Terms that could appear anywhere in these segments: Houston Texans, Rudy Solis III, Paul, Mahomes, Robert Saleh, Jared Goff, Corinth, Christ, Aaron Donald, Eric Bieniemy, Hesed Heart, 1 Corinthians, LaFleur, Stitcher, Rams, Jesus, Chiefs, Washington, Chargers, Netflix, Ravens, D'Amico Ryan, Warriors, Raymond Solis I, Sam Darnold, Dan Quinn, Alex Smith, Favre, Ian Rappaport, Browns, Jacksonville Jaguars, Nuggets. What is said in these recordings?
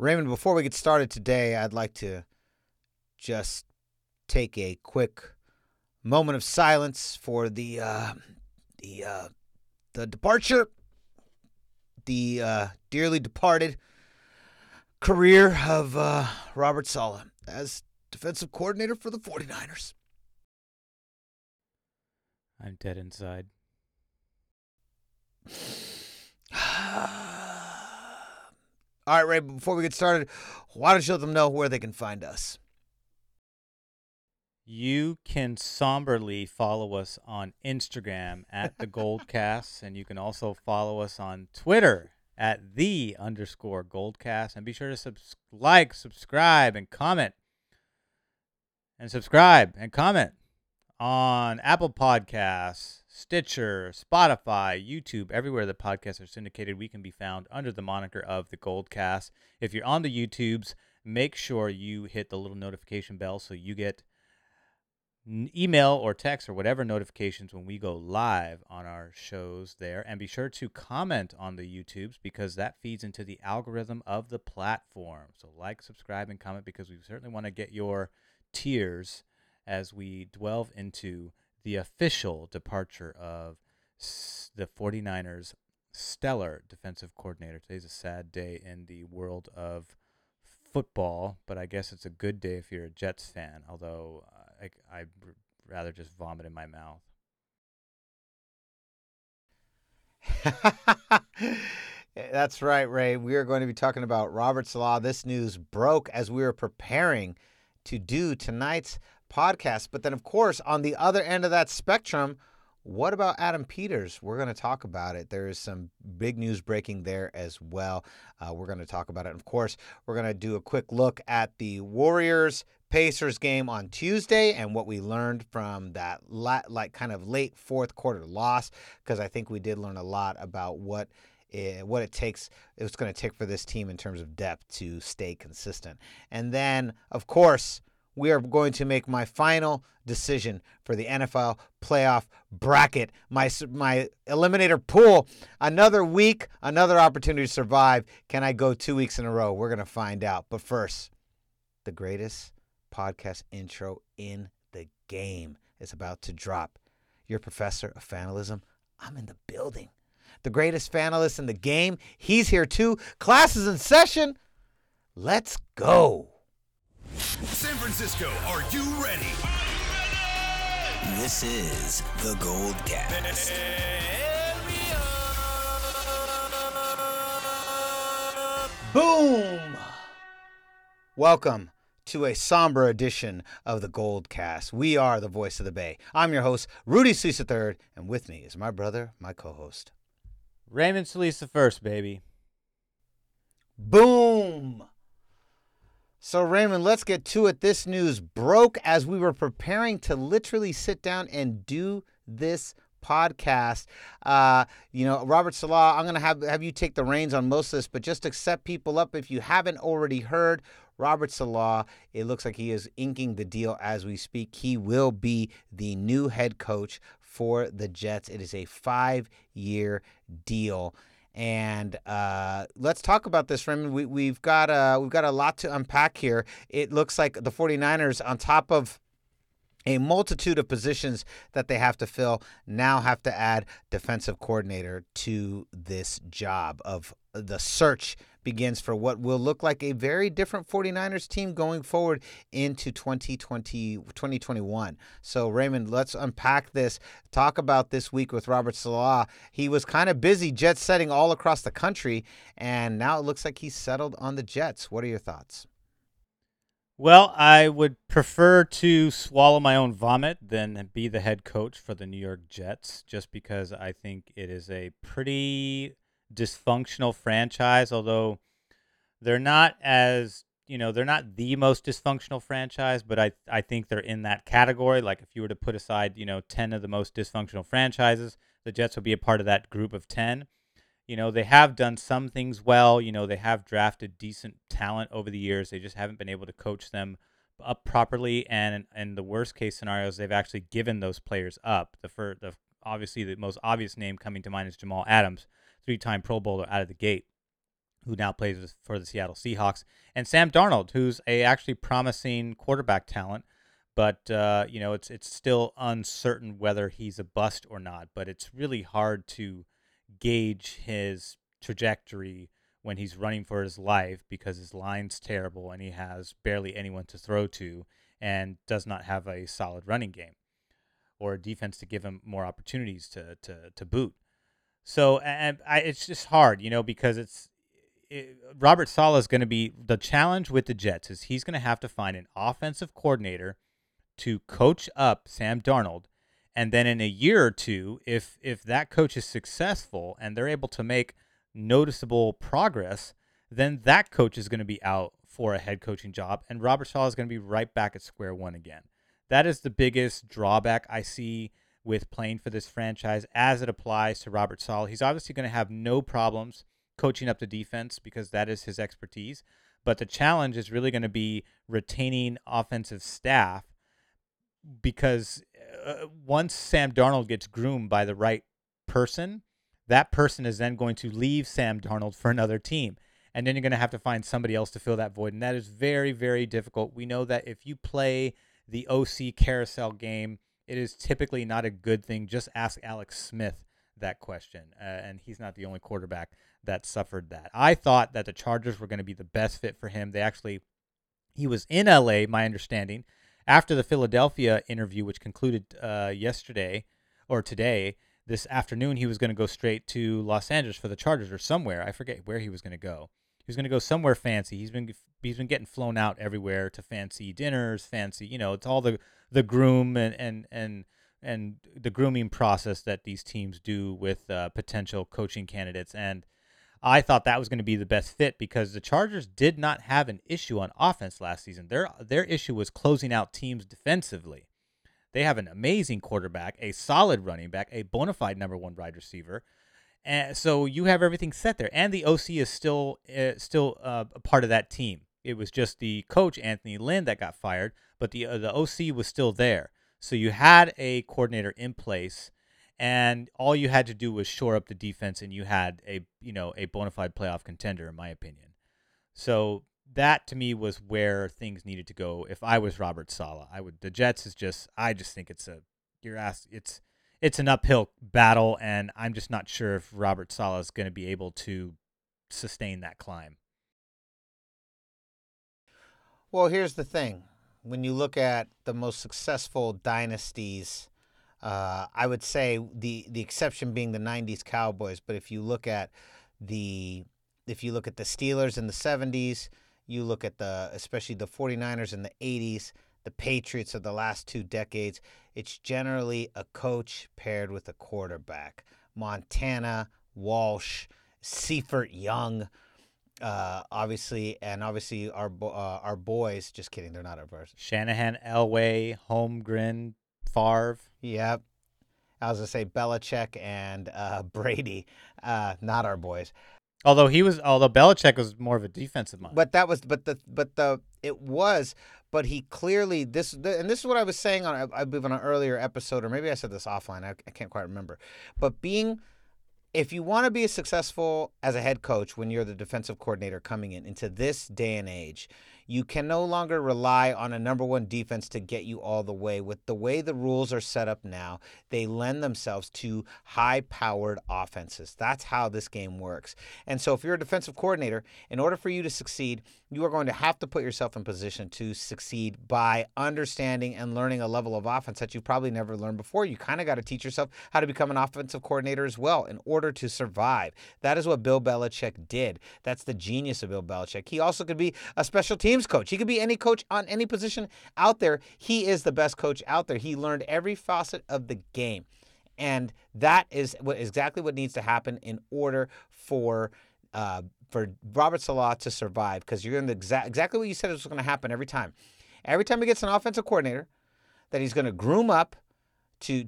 Raymond, before we get started today, I'd like to just take a quick moment of silence for the departure, the dearly departed career of Robert Saleh as defensive coordinator for the 49ers. I'm dead inside. All right, Ray, before we get started, why don't you let them know where they can find us? You can somberly follow us on Instagram at the Goldcast, and you can also follow us on Twitter at @_Goldcast. And be sure to subscribe, and comment. And subscribe and comment on Apple Podcasts, Stitcher, Spotify, YouTube, everywhere the podcasts are syndicated. We can be found under the moniker of the Goldcast. If you're on the YouTubes, make sure you hit the little notification bell so you get email or text or whatever notifications when we go live on our shows there. And be sure to comment on the YouTubes because that feeds into the algorithm of the platform. So like, subscribe, and comment because we certainly want to get your tears as we delve into the official departure of the 49ers' stellar defensive coordinator. Today's a sad day in the world of football, but I guess it's a good day if you're a Jets fan, although I'd rather just vomit in my mouth. That's right, Ray. We are going to be talking about Robert Saleh. This news broke as we were preparing to do tonight's podcast. But then, of course, on the other end of that spectrum, what about Adam Peters? We're going to talk about it. There is some big news breaking there as well. We're going to talk about it. And, of course, we're going to do a quick look at the Warriors-Pacers game on Tuesday and what we learned from that late fourth quarter loss, because I think we did learn a lot about what it's going to take for this team in terms of depth to stay consistent. And then, of course, we are going to make my final decision for the NFL playoff bracket, my eliminator pool. Another week, another opportunity to survive. Can I go 2 weeks in a row? We're going to find out. But first, the greatest podcast intro in the game is about to drop. Your professor of fanalism, I'm in the building. The greatest fanalist in the game, he's here too. Class is in session. Let's go. San Francisco, are you ready? Are you ready? This is the Goldcast. Boom! Welcome to a somber edition of the Goldcast. We are the voice of the Bay. I'm your host, Rudy Solis III, and with me is my brother, my co-host, Raymond Solis I, baby. Boom! So, Raymond, let's get to it. This news broke as we were preparing to literally sit down and do this podcast. Robert Saleh, I'm going to have you take the reins on most of this, but just to set people up, if you haven't already heard, Robert Saleh, it looks like he is inking the deal as we speak. He will be the new head coach for the Jets. It is a 5-year deal. And let's talk about this, Raymond. We've got a lot to unpack here. It looks like the 49ers, on top of a multitude of positions that they have to fill, now have to add defensive coordinator to this job. Of the search begins for what will look like a very different 49ers team going forward into 2021. So, Raymond, let's unpack this. Talk about this week with Robert Saleh. He was kind of busy jet setting all across the country, and now it looks like he's settled on the Jets. What are your thoughts? Well, I would prefer to swallow my own vomit than be the head coach for the New York Jets, just because I think it is a pretty dysfunctional franchise, although they're not the most dysfunctional franchise, but I think they're in that category. Like, if you were to put aside 10 of the most dysfunctional franchises, the Jets would be a part of that group of 10. They have done some things well. They have drafted decent talent over the years. They just haven't been able to coach them up properly, and in the worst case scenarios, they've actually given those players up. Obviously the most obvious name coming to mind is Jamal Adams, three-time Pro Bowler out of the gate. who now plays for the Seattle Seahawks, and Sam Darnold, who's a actually promising quarterback talent, but it's still uncertain whether he's a bust or not. But it's really hard to gauge his trajectory when he's running for his life because his line's terrible and he has barely anyone to throw to and does not have a solid running game or a defense to give him more opportunities to boot. So it's just hard, because Robert Saleh is going to be the challenge with the Jets is he's going to have to find an offensive coordinator to coach up Sam Darnold. And then in a year or two, if that coach is successful and they're able to make noticeable progress, then that coach is going to be out for a head coaching job. And Robert Saleh is going to be right back at square one again. That is the biggest drawback I see with playing for this franchise as it applies to Robert Saleh. He's obviously going to have no problems coaching up the defense because that is his expertise. But the challenge is really going to be retaining offensive staff because once Sam Darnold gets groomed by the right person, that person is then going to leave Sam Darnold for another team. And then you're going to have to find somebody else to fill that void. And that is very, very difficult. We know that if you play the OC carousel game, it is typically not a good thing. Just ask Alex Smith that question, and he's not the only quarterback that suffered that. I thought that the Chargers were going to be the best fit for him. He was in LA, my understanding, after the Philadelphia interview, which concluded yesterday or today, this afternoon, he was going to go straight to Los Angeles for the Chargers or somewhere. I forget where he was going to go. He was going to go somewhere fancy. He's been getting flown out everywhere to fancy dinners, fancy, it's all the groom and the grooming process that these teams do with potential coaching candidates. And I thought that was going to be the best fit because the Chargers did not have an issue on offense last season. Their issue was closing out teams defensively. They have an amazing quarterback, a solid running back, a bona fide number one wide receiver. And so you have everything set there. And the OC is still a part of that team. It was just the coach, Anthony Lynn, that got fired, but the OC was still there. So you had a coordinator in place, and all you had to do was shore up the defense, and you had a bona fide playoff contender, in my opinion. So that to me was where things needed to go. If I was Robert Saleh, the Jets is just, I just think it's an uphill battle, and I'm just not sure if Robert Saleh is going to be able to sustain that climb. Well, here's the thing. When you look at the most successful dynasties, I would say the exception being the 90s Cowboys. But if you look at the Steelers in the 70s, you look at especially the 49ers in the 80s, the Patriots of the last two decades, it's generally a coach paired with a quarterback. Montana, Walsh, Seifert, Young, obviously our boys, just kidding, they're not our boys. Shanahan, Elway, Holmgren, Favre. Yep. I was going to say Belichick and Brady, not our boys. Although Belichick was more of a defensive mind. But he clearly, this is what I was saying on an earlier episode, or maybe I said this offline, I can't quite remember. But if you want to be successful as a head coach when you're the defensive coordinator coming into this day and age, you can no longer rely on a number one defense to get you all the way. With the way the rules are set up now, they lend themselves to high-powered offenses. That's how this game works. And so if you're a defensive coordinator, in order for you to succeed, you are going to have to put yourself in position to succeed by understanding and learning a level of offense that you probably never learned before. You kind of got to teach yourself how to become an offensive coordinator as well in order to survive. That is what Bill Belichick did. That's the genius of Bill Belichick. He also could be a special teams coach. He could be any coach on any position out there. He is the best coach out there. He learned every facet of the game. And that is exactly what needs to happen in order for Robert Saleh to survive, because you're in the exactly what you said is going to happen every time. Every time he gets an offensive coordinator that he's going to groom up to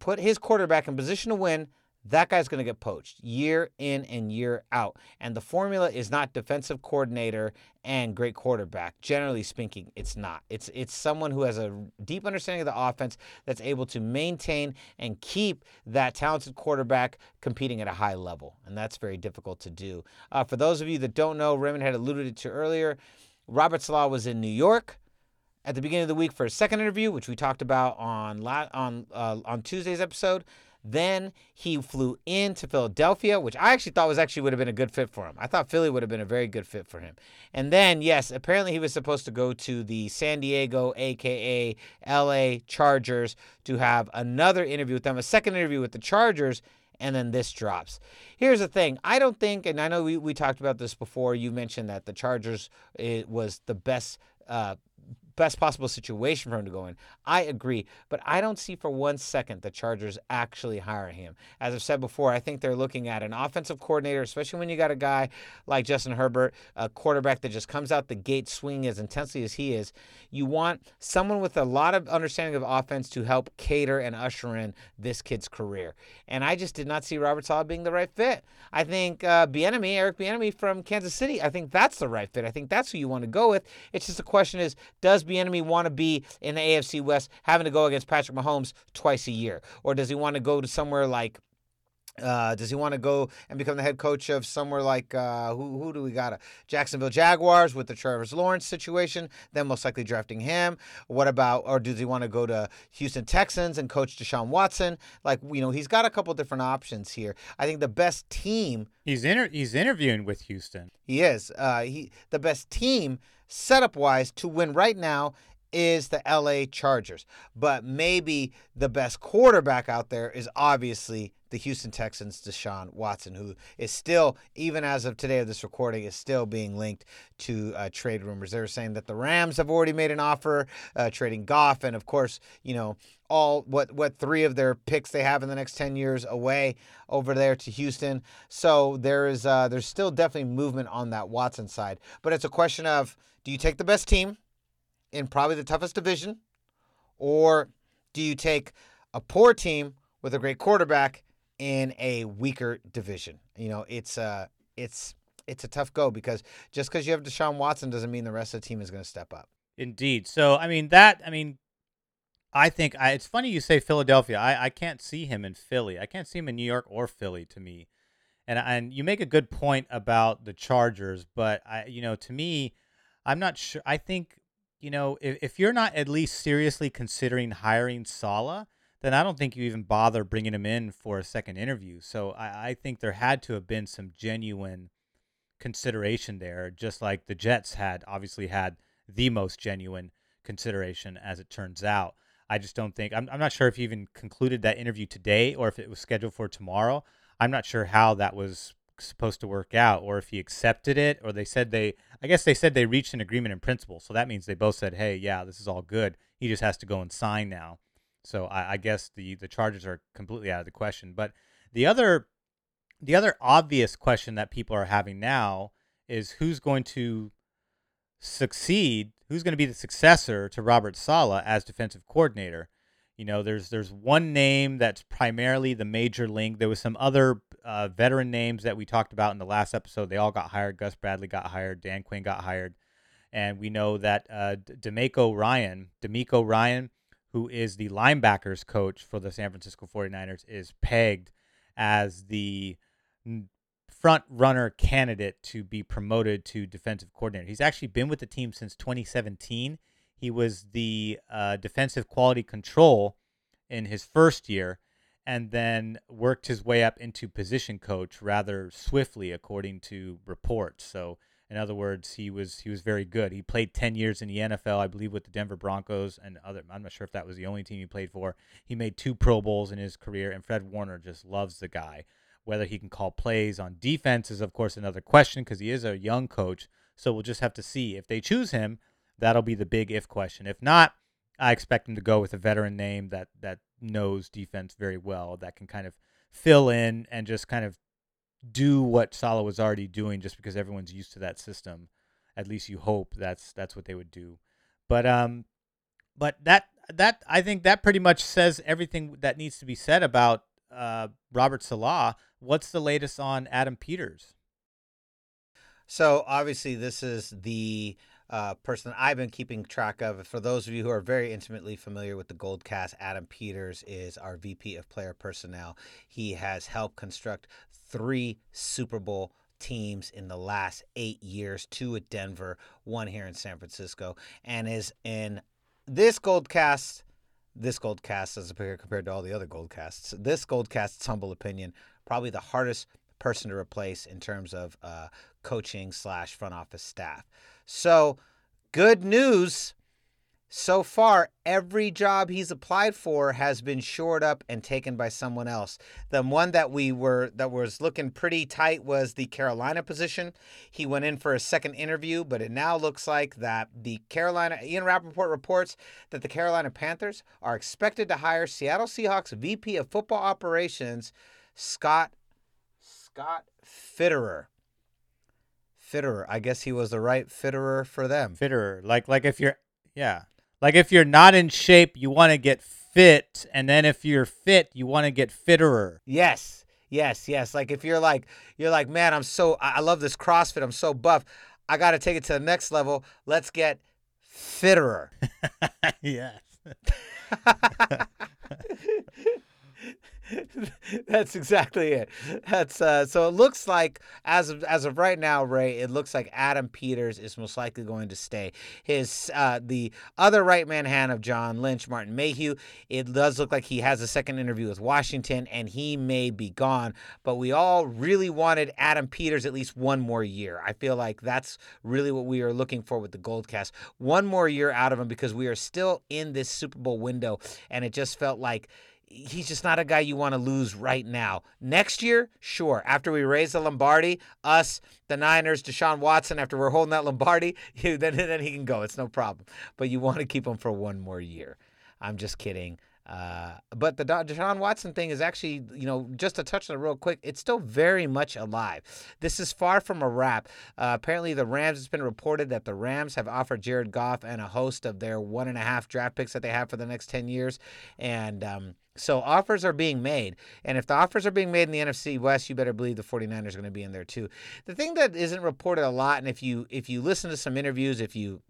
put his quarterback in position to win, that guy's going to get poached year in and year out. And the formula is not defensive coordinator and great quarterback. Generally speaking, it's not. It's someone who has a deep understanding of the offense that's able to maintain and keep that talented quarterback competing at a high level. And that's very difficult to do. For those of you that don't know, Raymond had alluded to earlier, Robert Saleh was in New York at the beginning of the week for a second interview, which we talked about on Tuesday's episode. Then he flew into Philadelphia, which I actually thought was would have been a good fit for him. I thought Philly would have been a very good fit for him. And then, yes, apparently he was supposed to go to the San Diego, a.k.a. L.A. Chargers, to have another interview with them, a second interview with the Chargers, and then this drops. Here's the thing. I don't think, and I know we talked about this before, you mentioned that the Chargers, it was the best possible situation for him to go in. I agree, but I don't see for one second the Chargers actually hiring him. As I've said before, I think they're looking at an offensive coordinator, especially when you got a guy like Justin Herbert, a quarterback that just comes out the gate swinging as intensely as he is. You want someone with a lot of understanding of offense to help cater and usher in this kid's career. And I just did not see Robert Saleh being the right fit. I think Eric Bieniemy from Kansas City, I think that's the right fit. I think that's who you want to go with. It's just the question is, does Bieniemy want to be in the AFC West having to go against Patrick Mahomes twice a year? Or does he want to go to somewhere like does he want to go and become the head coach of somewhere like who do we got? Jacksonville Jaguars with the Trevor Lawrence situation, then most likely drafting him. What about, or does he want to go to Houston Texans and coach Deshaun Watson? Like, you know, he's got a couple different options here. I think the best team he's interviewing with Houston. He is the best team setup wise to win right now is the LA Chargers, but maybe the best quarterback out there is obviously the Houston Texans' Deshaun Watson, who is still, even as of today of this recording, is still being linked to trade rumors. They were saying that the Rams have already made an offer, trading Goff, and of course, you know, all what three of their picks they have in the next 10 years away over there to Houston. So there's still definitely movement on that Watson side, but it's a question of, do you take the best team in probably the toughest division, or do you take a poor team with a great quarterback in a weaker division? You know, it's a tough go, because just because you have Deshaun Watson doesn't mean the rest of the team is going to step up. Indeed. So, I think it's funny you say Philadelphia. I can't see him in Philly. I can't see him in New York or Philly to me. And you make a good point about the Chargers, but to me, I'm not sure. I think, you know, if you're not at least seriously considering hiring Saleh, then I don't think you even bother bringing him in for a second interview. So I think there had to have been some genuine consideration there, just like the Jets had obviously had the most genuine consideration, as it turns out. I just don't think, I'm not sure if you even concluded that interview today or if it was scheduled for tomorrow. I'm not sure how that was supposed to work out, or if he accepted it, or they said they reached an agreement in principle. So that means they both said, hey, yeah, this is all good. He just has to go and sign now. So I guess the Chargers are completely out of the question. But the other obvious question that people are having now is who's going to succeed, who's going to be the successor to Robert Saleh as defensive coordinator. You know, there's one name that's primarily the major link. There was some other veteran names that we talked about in the last episode. They all got hired. Gus Bradley got hired. Dan Quinn got hired. And we know that D'Amico Ryan, who is the linebackers coach for the San Francisco 49ers, is pegged as the front runner candidate to be promoted to defensive coordinator. He's actually been with the team since 2017. He was the defensive quality control in his first year, and then worked his way up into position coach rather swiftly, according to reports. So, in other words, he was very good. He played 10 years in the NFL, I believe, with the Denver Broncos and other. I'm not sure if that was the only team he played for. He made 2 Pro Bowls in his career, and Fred Warner just loves the guy. Whether he can call plays on defense is, of course, another question, because he is a young coach. So we'll just have to see. If they choose him, that'll be the big if question. If not, I expect him to go with a veteran name that knows defense very well, that can kind of fill in and just kind of do what Saleh was already doing, just because everyone's used to that system. At least you hope that's what they would do. But that I think that pretty much says everything that needs to be said about Robert Saleh. What's the latest on Adam Peters? So obviously this is the person I've been keeping track of. For those of you who are very intimately familiar with the Goldcast, Adam Peters is our VP of player personnel. He has helped construct 3 Super Bowl teams in the last 8 years, 2 at Denver, 1 here in San Francisco, and is in this Goldcast. This Goldcast, as compared to all the other Goldcasts, this Goldcast's humble opinion, probably the hardest person to replace in terms of coaching/front office staff. So, good news. So far, every job he's applied for has been shored up and taken by someone else. The one that was looking pretty tight was the Carolina position. He went in for a second interview, but it now looks like that the Carolina, Ian Rappaport reports that the Carolina Panthers are expected to hire Seattle Seahawks VP of Football Operations, Scott Fitterer. Fitterer, I guess he was the right Fitterer for them. Fitterer, like if you're, yeah. Like if you're not in shape, you want to get fit, and then if you're fit, you want to get fitterer. Yes. Like if you're like, man, I love this CrossFit. I'm so buff. I got to take it to the next level. Let's get fitterer. Yes. That's exactly it. That's so it looks like as of right now, Ray, it looks like Adam Peters is most likely going to stay. His the other right man hand of John Lynch, Martin Mayhew, it does look like he has a second interview with Washington and he may be gone, but we all really wanted Adam Peters at least 1 more year. I feel like that's really what we are looking for with the Goldcast. 1 more year out of him, because we are still in this Super Bowl window and it just felt like he's just not a guy you want to lose right now. Next year, sure. After we raise the Lombardi, us, the Niners, Deshaun Watson, after we're holding that Lombardi, then he can go. It's no problem. But you want to keep him for 1 more year. I'm just kidding. But the Deshaun Watson thing is actually, just to touch on it real quick, it's still very much alive. This is far from a wrap. Apparently the Rams, it's been reported that the Rams have offered Jared Goff and a host of their 1.5 draft picks that they have for the next 10 years. And so offers are being made. And if the offers are being made in the NFC West, you better believe the 49ers are going to be in there too. The thing that isn't reported a lot, and if you listen to some interviews, if you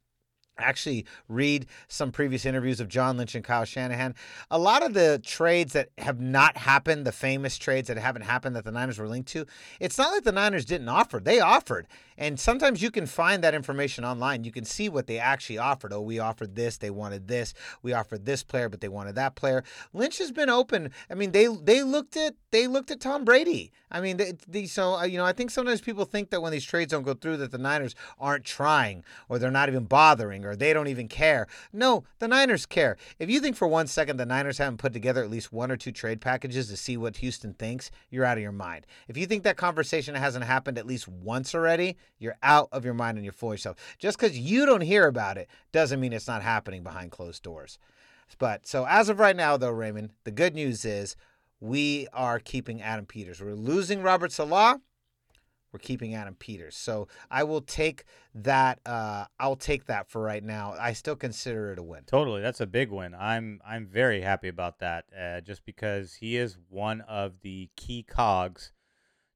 actually read some previous interviews of John Lynch and Kyle Shanahan, a lot of the trades that have not happened, the famous trades that haven't happened that the Niners were linked to, it's not like the Niners didn't offer. They offered. And sometimes you can find that information online. You can see what they actually offered. Oh, we offered this. They wanted this. We offered this player, but they wanted that player. Lynch has been open. I mean, they looked at Tom Brady. I mean, I think sometimes people think that when these trades don't go through that the Niners aren't trying or they're not even bothering or they don't even care. No, the Niners care. If you think for 1 second the Niners haven't put together at least 1 or 2 trade packages to see what Houston thinks, you're out of your mind. If you think that conversation hasn't happened at least once already, you're out of your mind and you're full of yourself. Just because you don't hear about it doesn't mean it's not happening behind closed doors. But so as of right now, though, Raymond, the good news is we are keeping Adam Peters. We're losing Robert Saleh. We're keeping Adam Peters. So I will take that. I'll take that for right now. I still consider it a win. Totally. That's a big win. I'm very happy about that, just because he is one of the key cogs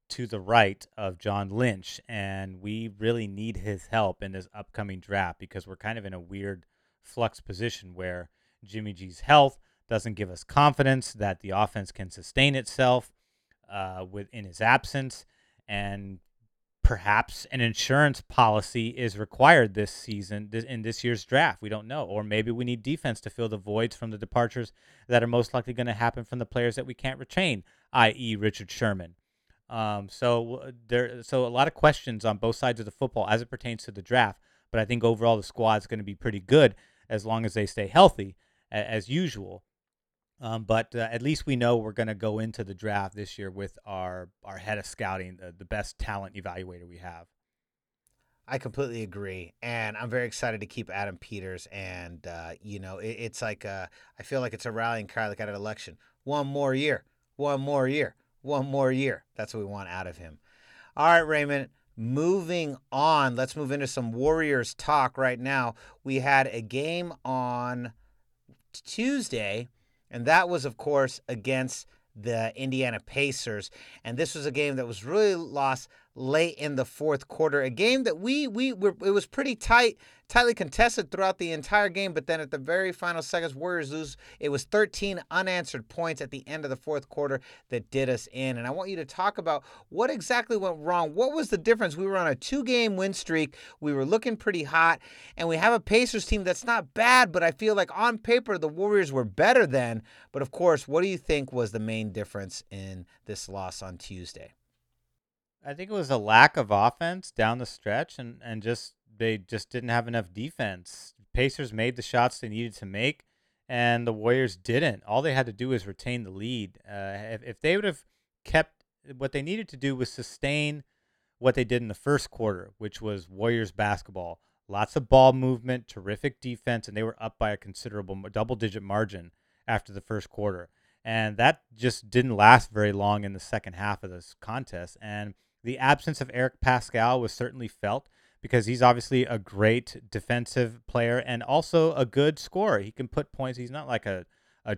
to the right of John Lynch, and we really need his help in this upcoming draft because we're kind of in a weird flux position where Jimmy G's health doesn't give us confidence that the offense can sustain itself within his absence, and perhaps an insurance policy is required this season in this year's draft. We don't know. Or maybe we need defense to fill the voids from the departures that are most likely going to happen from the players that we can't retain, i.e. Richard Sherman. So a lot of questions on both sides of the football as it pertains to the draft, but I think overall the squad's going to be pretty good as long as they stay healthy as usual. But at least we know we're going to go into the draft this year with our head of scouting, the best talent evaluator we have. I completely agree, and I'm very excited to keep Adam Peters. And it's like I feel like it's a rallying cry like at an election. 1 more year. That's what we want out of him. All right, Raymond, moving on. Let's move into some Warriors talk right now. We had a game on Tuesday, and that was, of course, against the Indiana Pacers. And this was a game that was really lost late in the fourth quarter. A game that it was pretty tightly contested throughout the entire game, but then at the very final seconds, Warriors lose. It was 13 unanswered points at the end of the fourth quarter that did us in. And I want you to talk about what exactly went wrong. What was the difference? We were on a 2-game win streak. We were looking pretty hot, and we have a Pacers team that's not bad, but I feel like on paper the Warriors were better then. But of course, what do you think was the main difference in this loss on Tuesday? I think it was a lack of offense down the stretch, and just they just didn't have enough defense. Pacers made the shots they needed to make, and the Warriors didn't. All they had to do was retain the lead. If they would have kept what they needed to do was sustain what they did in the first quarter, which was Warriors basketball. Lots of ball movement, terrific defense, and they were up by a considerable double-digit margin after the first quarter. And that just didn't last very long in the second half of this contest. And the absence of Eric Pascal was certainly felt because he's obviously a great defensive player and also a good scorer. He can put points. He's not like a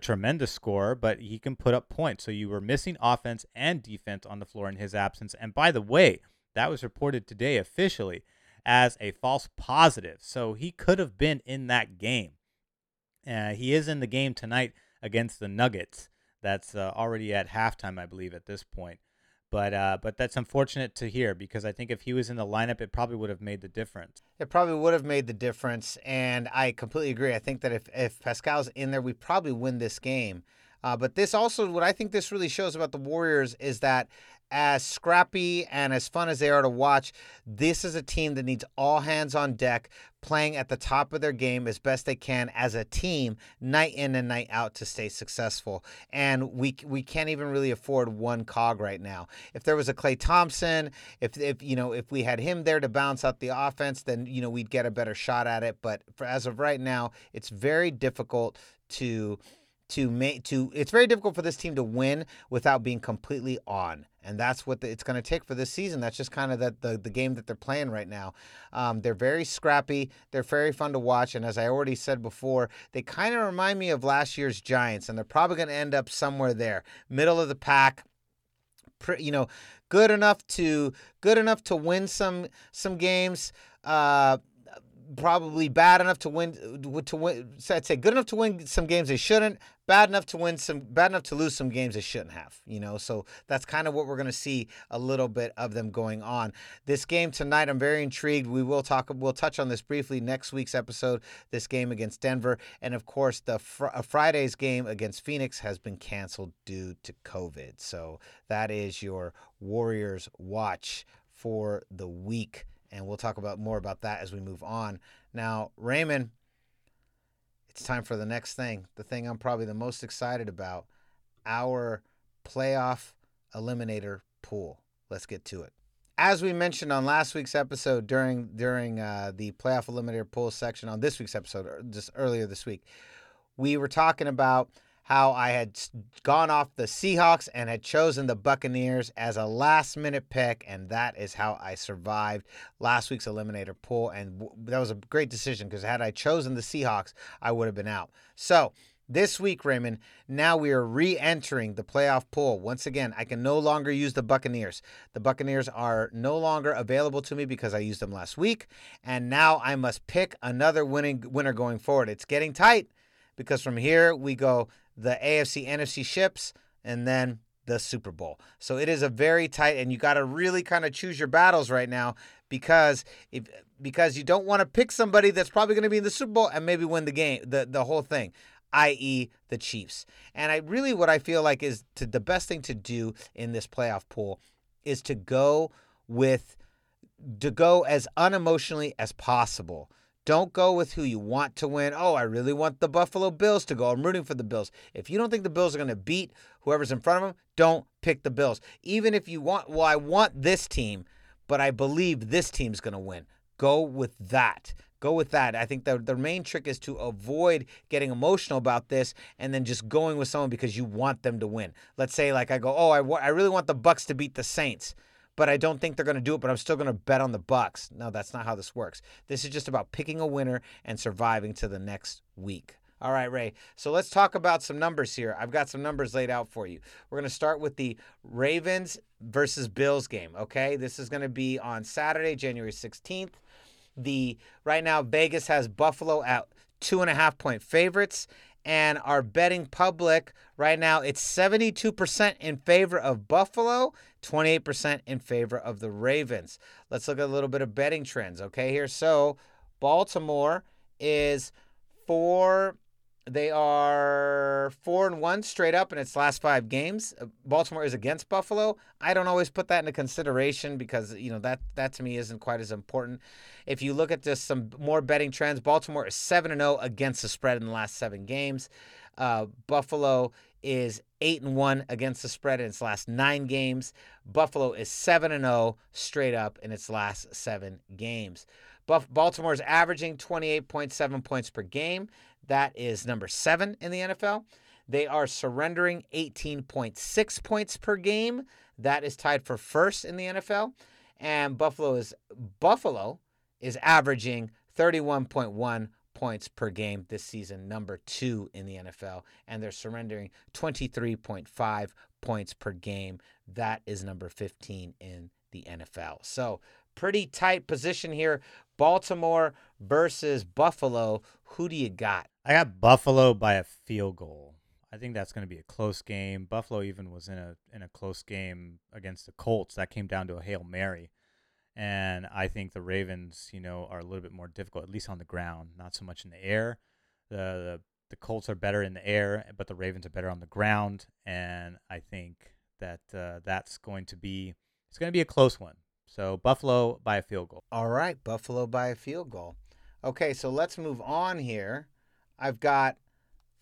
tremendous scorer, but he can put up points. So you were missing offense and defense on the floor in his absence. And by the way, that was reported today officially as a false positive. So he could have been in that game. He is in the game tonight against the Nuggets. That's already at halftime, I believe, at this point. But that's unfortunate to hear because I think if he was in the lineup, it probably would have made the difference. It probably would have made the difference, and I completely agree. I think that if Pascal's in there, we probably win this game. But this also, what I think this really shows about the Warriors is that as scrappy and as fun as they are to watch, this is a team that needs all hands on deck, playing at the top of their game as best they can as a team, night in and night out to stay successful. And we can't even really afford one cog right now. If there was a Klay Thompson, if we had him there to bounce out the offense, then we'd get a better shot at it. But as of right now, it's very difficult it's very difficult for this team to win without being completely on. And that's what it's going to take for this season. That's just kind of the game that they're playing right now. They're very scrappy. They're very fun to watch. And as I already said before, they kind of remind me of last year's Giants. And they're probably going to end up somewhere there, middle of the pack. Good enough to win some games. Probably bad enough to win. I'd say good enough to win some games they shouldn't. Bad enough to lose some games they shouldn't have. So that's kind of what we're going to see a little bit of them going on. This game tonight, I'm very intrigued. We'll touch on this briefly next week's episode. This game against Denver, and of course the Friday's game against Phoenix has been canceled due to COVID. So that is your Warriors watch for the week. And we'll talk about more about that as we move on. Now, Raymond, it's time for the next thing, the thing I'm probably the most excited about, our playoff eliminator pool. Let's get to it. As we mentioned on last week's episode during the playoff eliminator pool section on this week's episode, or just earlier this week, we were talking about how I had gone off the Seahawks and had chosen the Buccaneers as a last-minute pick, and that is how I survived last week's eliminator pool. And that was a great decision because had I chosen the Seahawks, I would have been out. So this week, Raymond, now we are re-entering the playoff pool. Once again, I can no longer use the Buccaneers. The Buccaneers are no longer available to me because I used them last week, and now I must pick another winner going forward. It's getting tight because from here we go the AFC, NFC ships, and then the Super Bowl. So it is a very tight, and you got to really kind of choose your battles right now because you don't want to pick somebody that's probably going to be in the Super Bowl and maybe win the game, the whole thing, i.e. the Chiefs. And what I feel like is the best thing to do in this playoff pool is to go as unemotionally as possible. Don't go with who you want to win. Oh, I really want the Buffalo Bills to go. I'm rooting for the Bills. If you don't think the Bills are going to beat whoever's in front of them, don't pick the Bills. Even if you want, I want this team, but I believe this team's going to win. Go with that. I think the main trick is to avoid getting emotional about this and then just going with someone because you want them to win. Let's say like I go, I really want the Bucs to beat the Saints, but I don't think they're going to do it, but I'm still going to bet on the Bucks. No, that's not how this works. This is just about picking a winner and surviving to the next week. All right, Ray. So let's talk about some numbers here. I've got some numbers laid out for you. We're going to start with the Ravens versus Bills game, okay? This is going to be on Saturday, January 16th. Right now, Vegas has Buffalo at 2.5-point favorites, and our betting public right now, it's 72% in favor of Buffalo, 28% in favor of the Ravens. Let's look at a little bit of betting trends, okay, here. So Baltimore is 4. They are 4-1 straight up in its last 5 games. Baltimore is against Buffalo. I don't always put that into consideration because, you know, that to me isn't quite as important. If you look at just some more betting trends, Baltimore is 7-0 against the spread in the last 7 games. Buffalo is 8-1 against the spread in its last 9 games. Buffalo is 7-0 straight up in its last 7 games. Baltimore is averaging 28.7 points per game. That is number 7 in the NFL. They are surrendering 18.6 points per game. That is tied for first in the NFL. And Buffalo is averaging 31.1 points per game this season, number 2 in the NFL. And they're surrendering 23.5 points per game. That is number 15 in the NFL. So pretty tight position here. Baltimore versus Buffalo. Who do you got? I got Buffalo by a field goal. I think that's going to be a close game. Buffalo even was in a close game against the Colts. That came down to a Hail Mary. And I think the Ravens, you know, are a little bit more difficult, at least on the ground, not so much in the air. The Colts are better in the air, but the Ravens are better on the ground. And I think that it's going to be a close one. So Buffalo by a field goal. All right, Buffalo by a field goal. Okay, so let's move on here. I've got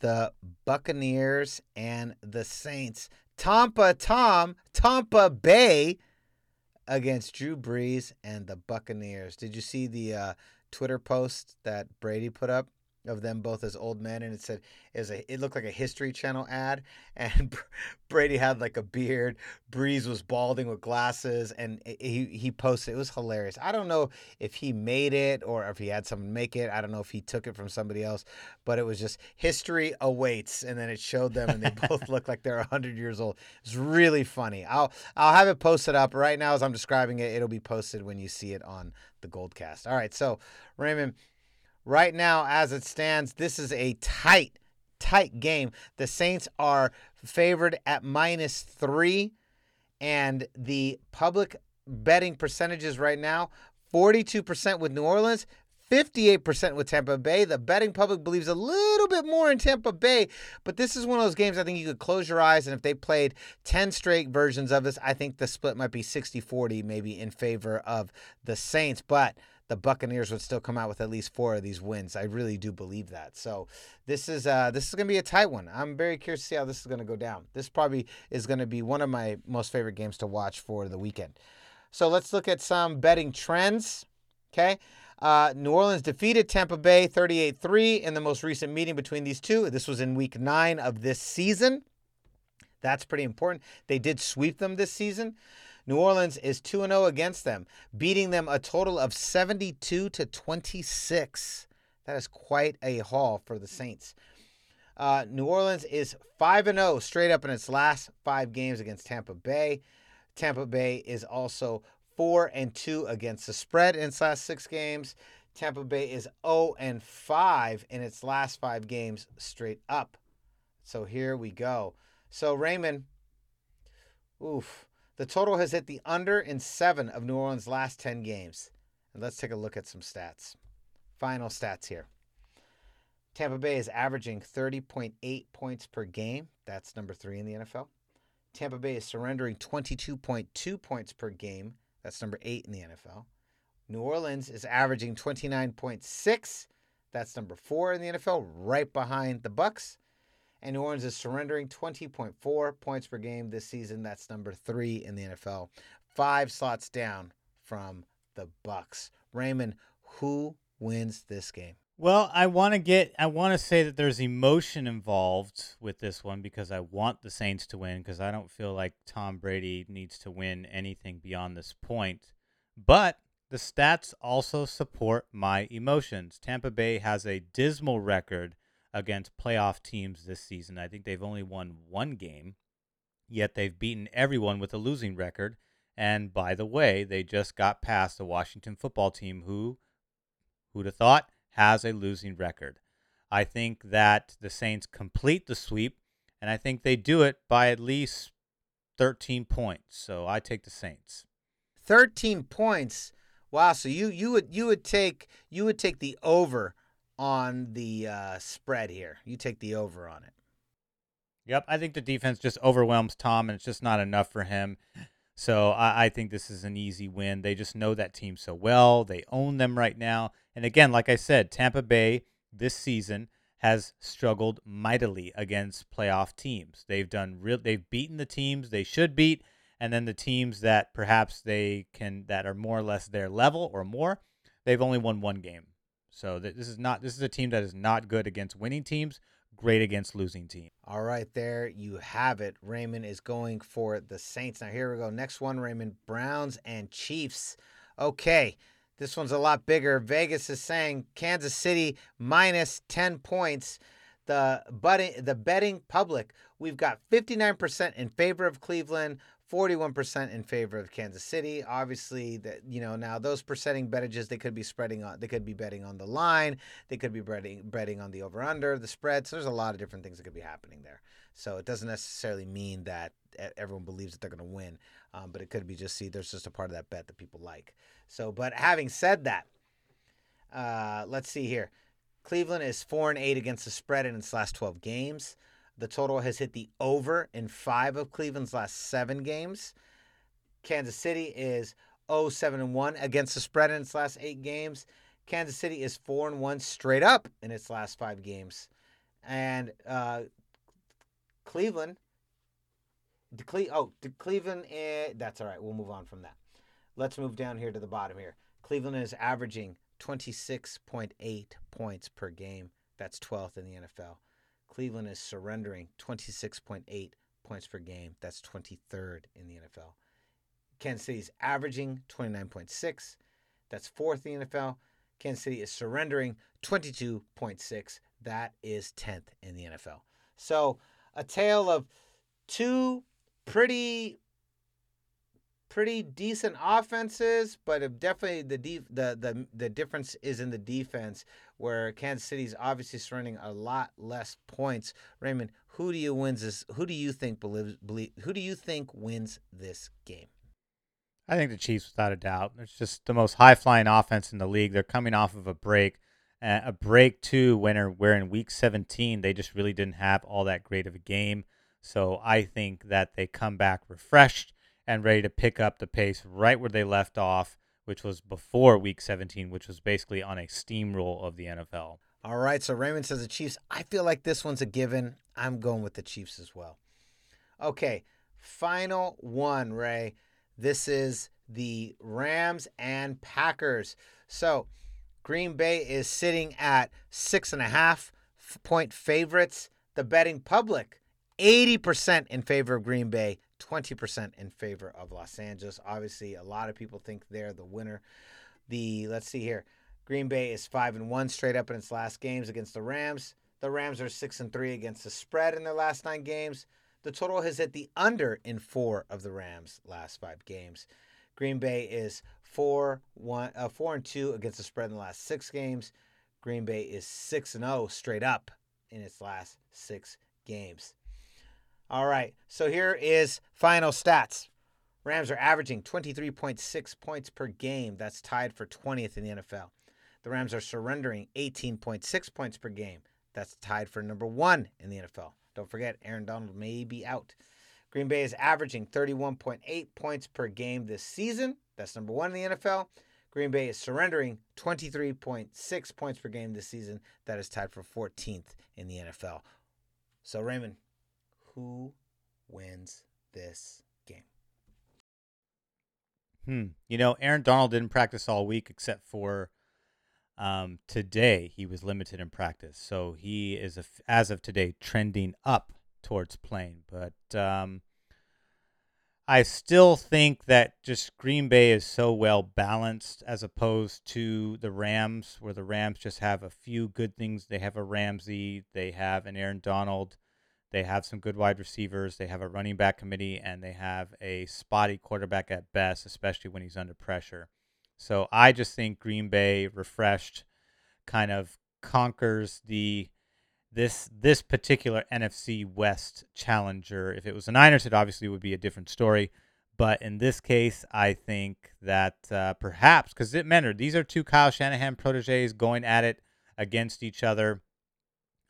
the Buccaneers and the Saints. Tampa Bay against Drew Brees and the Buccaneers. Did you see the Twitter post that Brady put up of them both as old men? And it said, it looked like a History Channel ad, and Brady had like a beard, Breeze was balding with glasses, and he posted, it was hilarious. I don't know if he made it or if he had someone make it. I don't know if he took it from somebody else, but it was just history awaits, and then it showed them, and they both look like they're 100 years old. It's really funny. I'll have it posted up right now as I'm describing it. It'll be posted when you see it on the Goldcast. All right, so Raymond, right now, as it stands, this is a tight, tight game. The Saints are favored at -3, and the public betting percentages right now, 42% with New Orleans, 58% with Tampa Bay. The betting public believes a little bit more in Tampa Bay, but this is one of those games I think you could close your eyes, and if they played 10 straight versions of this, I think the split might be 60-40 maybe in favor of the Saints, but the Buccaneers would still come out with at least 4 of these wins. I really do believe that. So this is going to be a tight one. I'm very curious to see how this is going to go down. This probably is going to be one of my most favorite games to watch for the weekend. So let's look at some betting trends, okay? New Orleans defeated Tampa Bay 38-3 in the most recent meeting between these two. This was in week 9 of this season. That's pretty important. They did sweep them this season. New Orleans is 2-0 against them, beating them a total of 72-26. That is quite a haul for the Saints. New Orleans is 5-0 straight up in its last 5 games against Tampa Bay. Tampa Bay is also 4-2 against the spread in its last 6 games. Tampa Bay is 0-5 in its last 5 games straight up. So here we go. So Raymond, oof. The total has hit the under in 7 of New Orleans' last 10 games. And let's take a look at some stats. Final stats here. Tampa Bay is averaging 30.8 points per game. That's number 3 in the NFL. Tampa Bay is surrendering 22.2 points per game. That's number 8 in the NFL. New Orleans is averaging 29.6. That's number 4 in the NFL, right behind the Bucs. And New Orleans is surrendering 20.4 points per game this season. That's number 3 in the NFL. 5 slots down from the Bucs. Raymond, who wins this game? Well, I want to say that there's emotion involved with this one because I want the Saints to win because I don't feel like Tom Brady needs to win anything beyond this point. But the stats also support my emotions. Tampa Bay has a dismal record against playoff teams this season. I think they've only won one game, yet they've beaten everyone with a losing record. And by the way, they just got past the Washington football team, who, who'd have thought, has a losing record. I think that the Saints complete the sweep, and I think they do it by at least 13 points. So I take the Saints. 13 points. Wow. So you would take the over on the spread here. You take the over on it. Yep. I think the defense just overwhelms Tom, and it's just not enough for him. So I think this is an easy win. They just know that team so well. They own them right now. And again, like I said, Tampa Bay this season has struggled mightily against playoff teams. They've beaten the teams they should beat, and then the teams that perhaps they can, that are more or less their level or more, they've only won one game. So this is a team that is not good against winning teams. Great against losing team. All right, there you have it. Raymond is going for the Saints. Now here we go. Next one, Raymond, Browns and Chiefs. Okay, this one's a lot bigger. Vegas is saying Kansas City minus 10 points. The betting public, we've got 59% in favor of Cleveland, 41% in favor of Kansas City. Obviously, that, you know, now those percenting bettages, they could be spreading on, they could be betting on the line, they could be betting on the over/under, the spread. So there's a lot of different things that could be happening there. So it doesn't necessarily mean that everyone believes that they're going to win, but it could be just, see, there's just a part of that bet that people like. So, but having said that, let's see here. Cleveland is 4-8 against the spread in its last 12 games. The total has hit the over in 5 of Cleveland's last 7 games. Kansas City is 0-7-1 against the spread in its last 8 games. Kansas City is 4-1 straight up in its last 5 games. And Cleveland, that's all right. We'll move on from that. Let's move down here to the bottom here. Cleveland is averaging 26.8 points per game. That's 12th in the NFL. Cleveland is surrendering 26.8 points per game. That's 23rd in the NFL. Kansas City is averaging 29.6. That's 4th in the NFL. Kansas City is surrendering 22.6. That is 10th in the NFL. So a tale of two pretty decent offenses, but definitely the difference is in the defense, where Kansas City's obviously surrendering a lot less points. Raymond, who do you think wins this game? I think the Chiefs, without a doubt. It's just the most high-flying offense in the league. They're coming off of a break too, where in week 17 they just really didn't have all that great of a game. So I think that they come back refreshed and ready to pick up the pace right where they left off, which was before Week 17, which was basically on a steamroll of the NFL. All right, so Raymond says the Chiefs. I feel like this one's a given. I'm going with the Chiefs as well. Okay, final one, Ray. This is the Rams and Packers. So Green Bay is sitting at 6.5-point favorites. The betting public, 80% in favor of Green Bay, 20% in favor of Los Angeles. Obviously, a lot of people think they're the winner. Let's see here. Green Bay is 5-1 straight up in its last games against the Rams. The Rams are 6-3 against the spread in their last 9 games. The total has hit the under in 4 of the Rams' last 5 games. Green Bay is 4-2 against the spread in the last 6 games. Green Bay is 6-0 straight up in its last 6 games. All right, so here is final stats. Rams are averaging 23.6 points per game. That's tied for 20th in the NFL. The Rams are surrendering 18.6 points per game. That's tied for number 1 in the NFL. Don't forget, Aaron Donald may be out. Green Bay is averaging 31.8 points per game this season. That's number 1 in the NFL. Green Bay is surrendering 23.6 points per game this season. That is tied for 14th in the NFL. So, Raymond, who wins this game? You know, Aaron Donald didn't practice all week except for today. He was limited in practice. So he is, as of today, trending up towards playing. But I still think that just Green Bay is so well balanced as opposed to the Rams, where the Rams just have a few good things. They have a Ramsey, they have an Aaron Donald, they have some good wide receivers, they have a running back committee, and they have a spotty quarterback at best, especially when he's under pressure. So I just think Green Bay, refreshed, kind of conquers the this particular NFC West challenger. If it was the Niners, it obviously would be a different story. But in this case, I think that perhaps, because it mattered, these are two Kyle Shanahan proteges going at it against each other.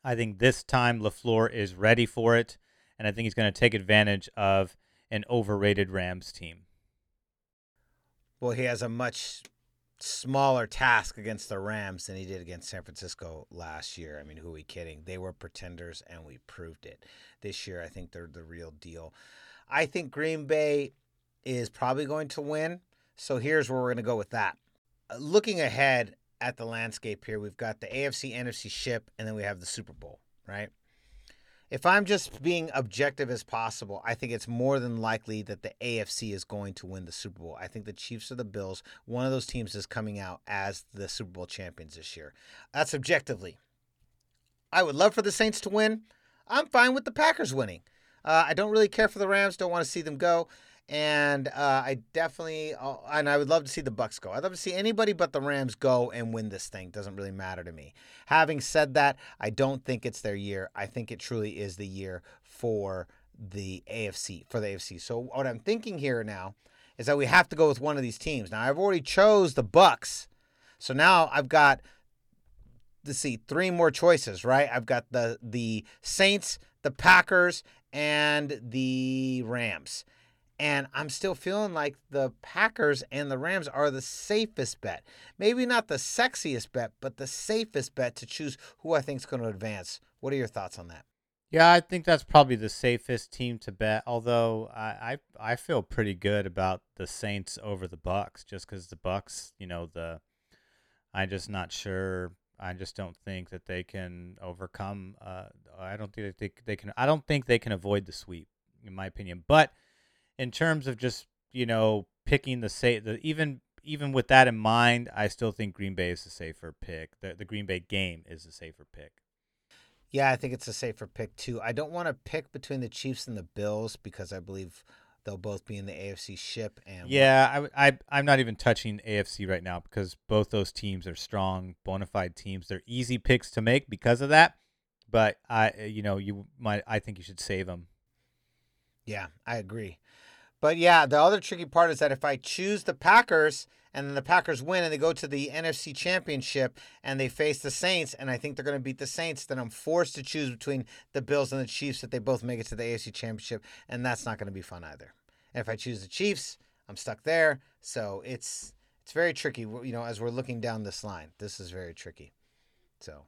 I think this time LaFleur is ready for it, and I think he's going to take advantage of an overrated Rams team. Well, he has a much smaller task against the Rams than he did against San Francisco last year. I mean, who are we kidding? They were pretenders, and we proved it. This year, I think they're the real deal. I think Green Bay is probably going to win, so here's where we're going to go with that. Looking ahead at the landscape here, we've got the AFC, NFC ship, and then we have the Super Bowl, right? If I'm just being objective as possible, I think it's more than likely that the AFC is going to win the Super Bowl. I think the Chiefs or the Bills, one of those teams is coming out as the Super Bowl champions this year. That's objectively. I would love for the Saints to win. I'm fine with the Packers winning. I don't really care for the Rams. Don't want to see them go. And I would love to see the Bucs go. I'd love to see anybody but the Rams go and win this thing. Doesn't really matter to me. Having said that, I don't think it's their year. I think it truly is the year for the AFC. So what I'm thinking here now is that we have to go with one of these teams. Now I've already chose the Bucs, so now I've got three more choices, right? I've got the Saints, the Packers, and the Rams. And I'm still feeling like the Packers and the Rams are the safest bet. Maybe not the sexiest bet, but the safest bet to choose who I think is going to advance. What are your thoughts on that? Yeah, I think that's probably the safest team to bet, although I feel pretty good about the Saints over the Bucks, just because the Bucks, I'm just not sure. I just don't think that they can overcome. I don't think they can avoid the sweep, in my opinion. But in terms of just, picking the safe, even with that in mind, I still think Green Bay is the safer pick. The Green Bay game is the safer pick. Yeah, I think it's a safer pick too. I don't want to pick between the Chiefs and the Bills because I believe they'll both be in the AFC ship. And yeah, I'm not even touching AFC right now because both those teams are strong, bona fide teams. They're easy picks to make because of that. But I think you should save them. Yeah, I agree. But yeah, the other tricky part is that if I choose the Packers and then the Packers win and they go to the NFC Championship and they face the Saints and I think they're going to beat the Saints, then I'm forced to choose between the Bills and the Chiefs that they both make it to the AFC Championship, and that's not going to be fun either. And if I choose the Chiefs, I'm stuck there. So it's very tricky, as we're looking down this line. This is very tricky. So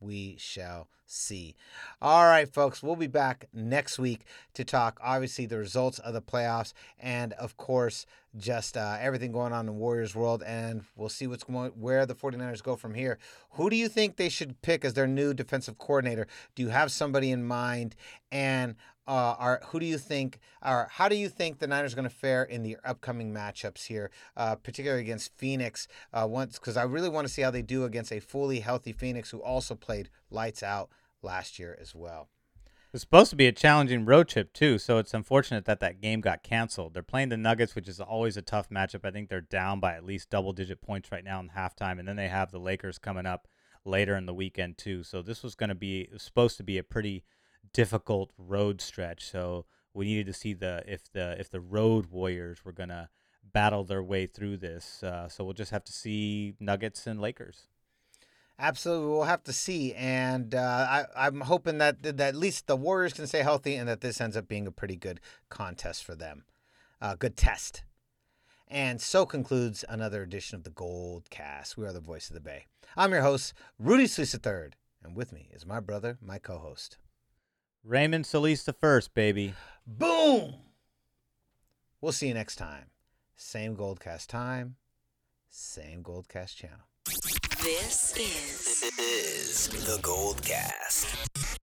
we shall see. All right, folks, we'll be back next week to talk, obviously, the results of the playoffs and, of course, just everything going on in Warriors world, and we'll see where the 49ers go from here. Who do you think they should pick as their new defensive coordinator? Do you have somebody in mind? And how do you think the Niners are going to fare in the upcoming matchups here, particularly against Phoenix? Because I really want to see how they do against a fully healthy Phoenix who also played lights out last year as well. It's supposed to be a challenging road trip, too, so it's unfortunate that game got canceled. They're playing the Nuggets, which is always a tough matchup. I think they're down by at least double-digit points right now in halftime, and then they have the Lakers coming up later in the weekend, too. So this was supposed to be a pretty difficult road stretch. So we needed to see if the road Warriors were going to battle their way through this. So we'll just have to see Nuggets and Lakers. Absolutely, we'll have to see, and I'm hoping that at least the Warriors can stay healthy and that this ends up being a pretty good contest for them, good test. And so concludes another edition of the Goldcast. We are the voice of the Bay. I'm your host, Rudy Solis III, and with me is my brother, my co-host. Raymond Solis I, baby. Boom! We'll see you next time. Same Goldcast time, same Goldcast channel. This is the Goldcast.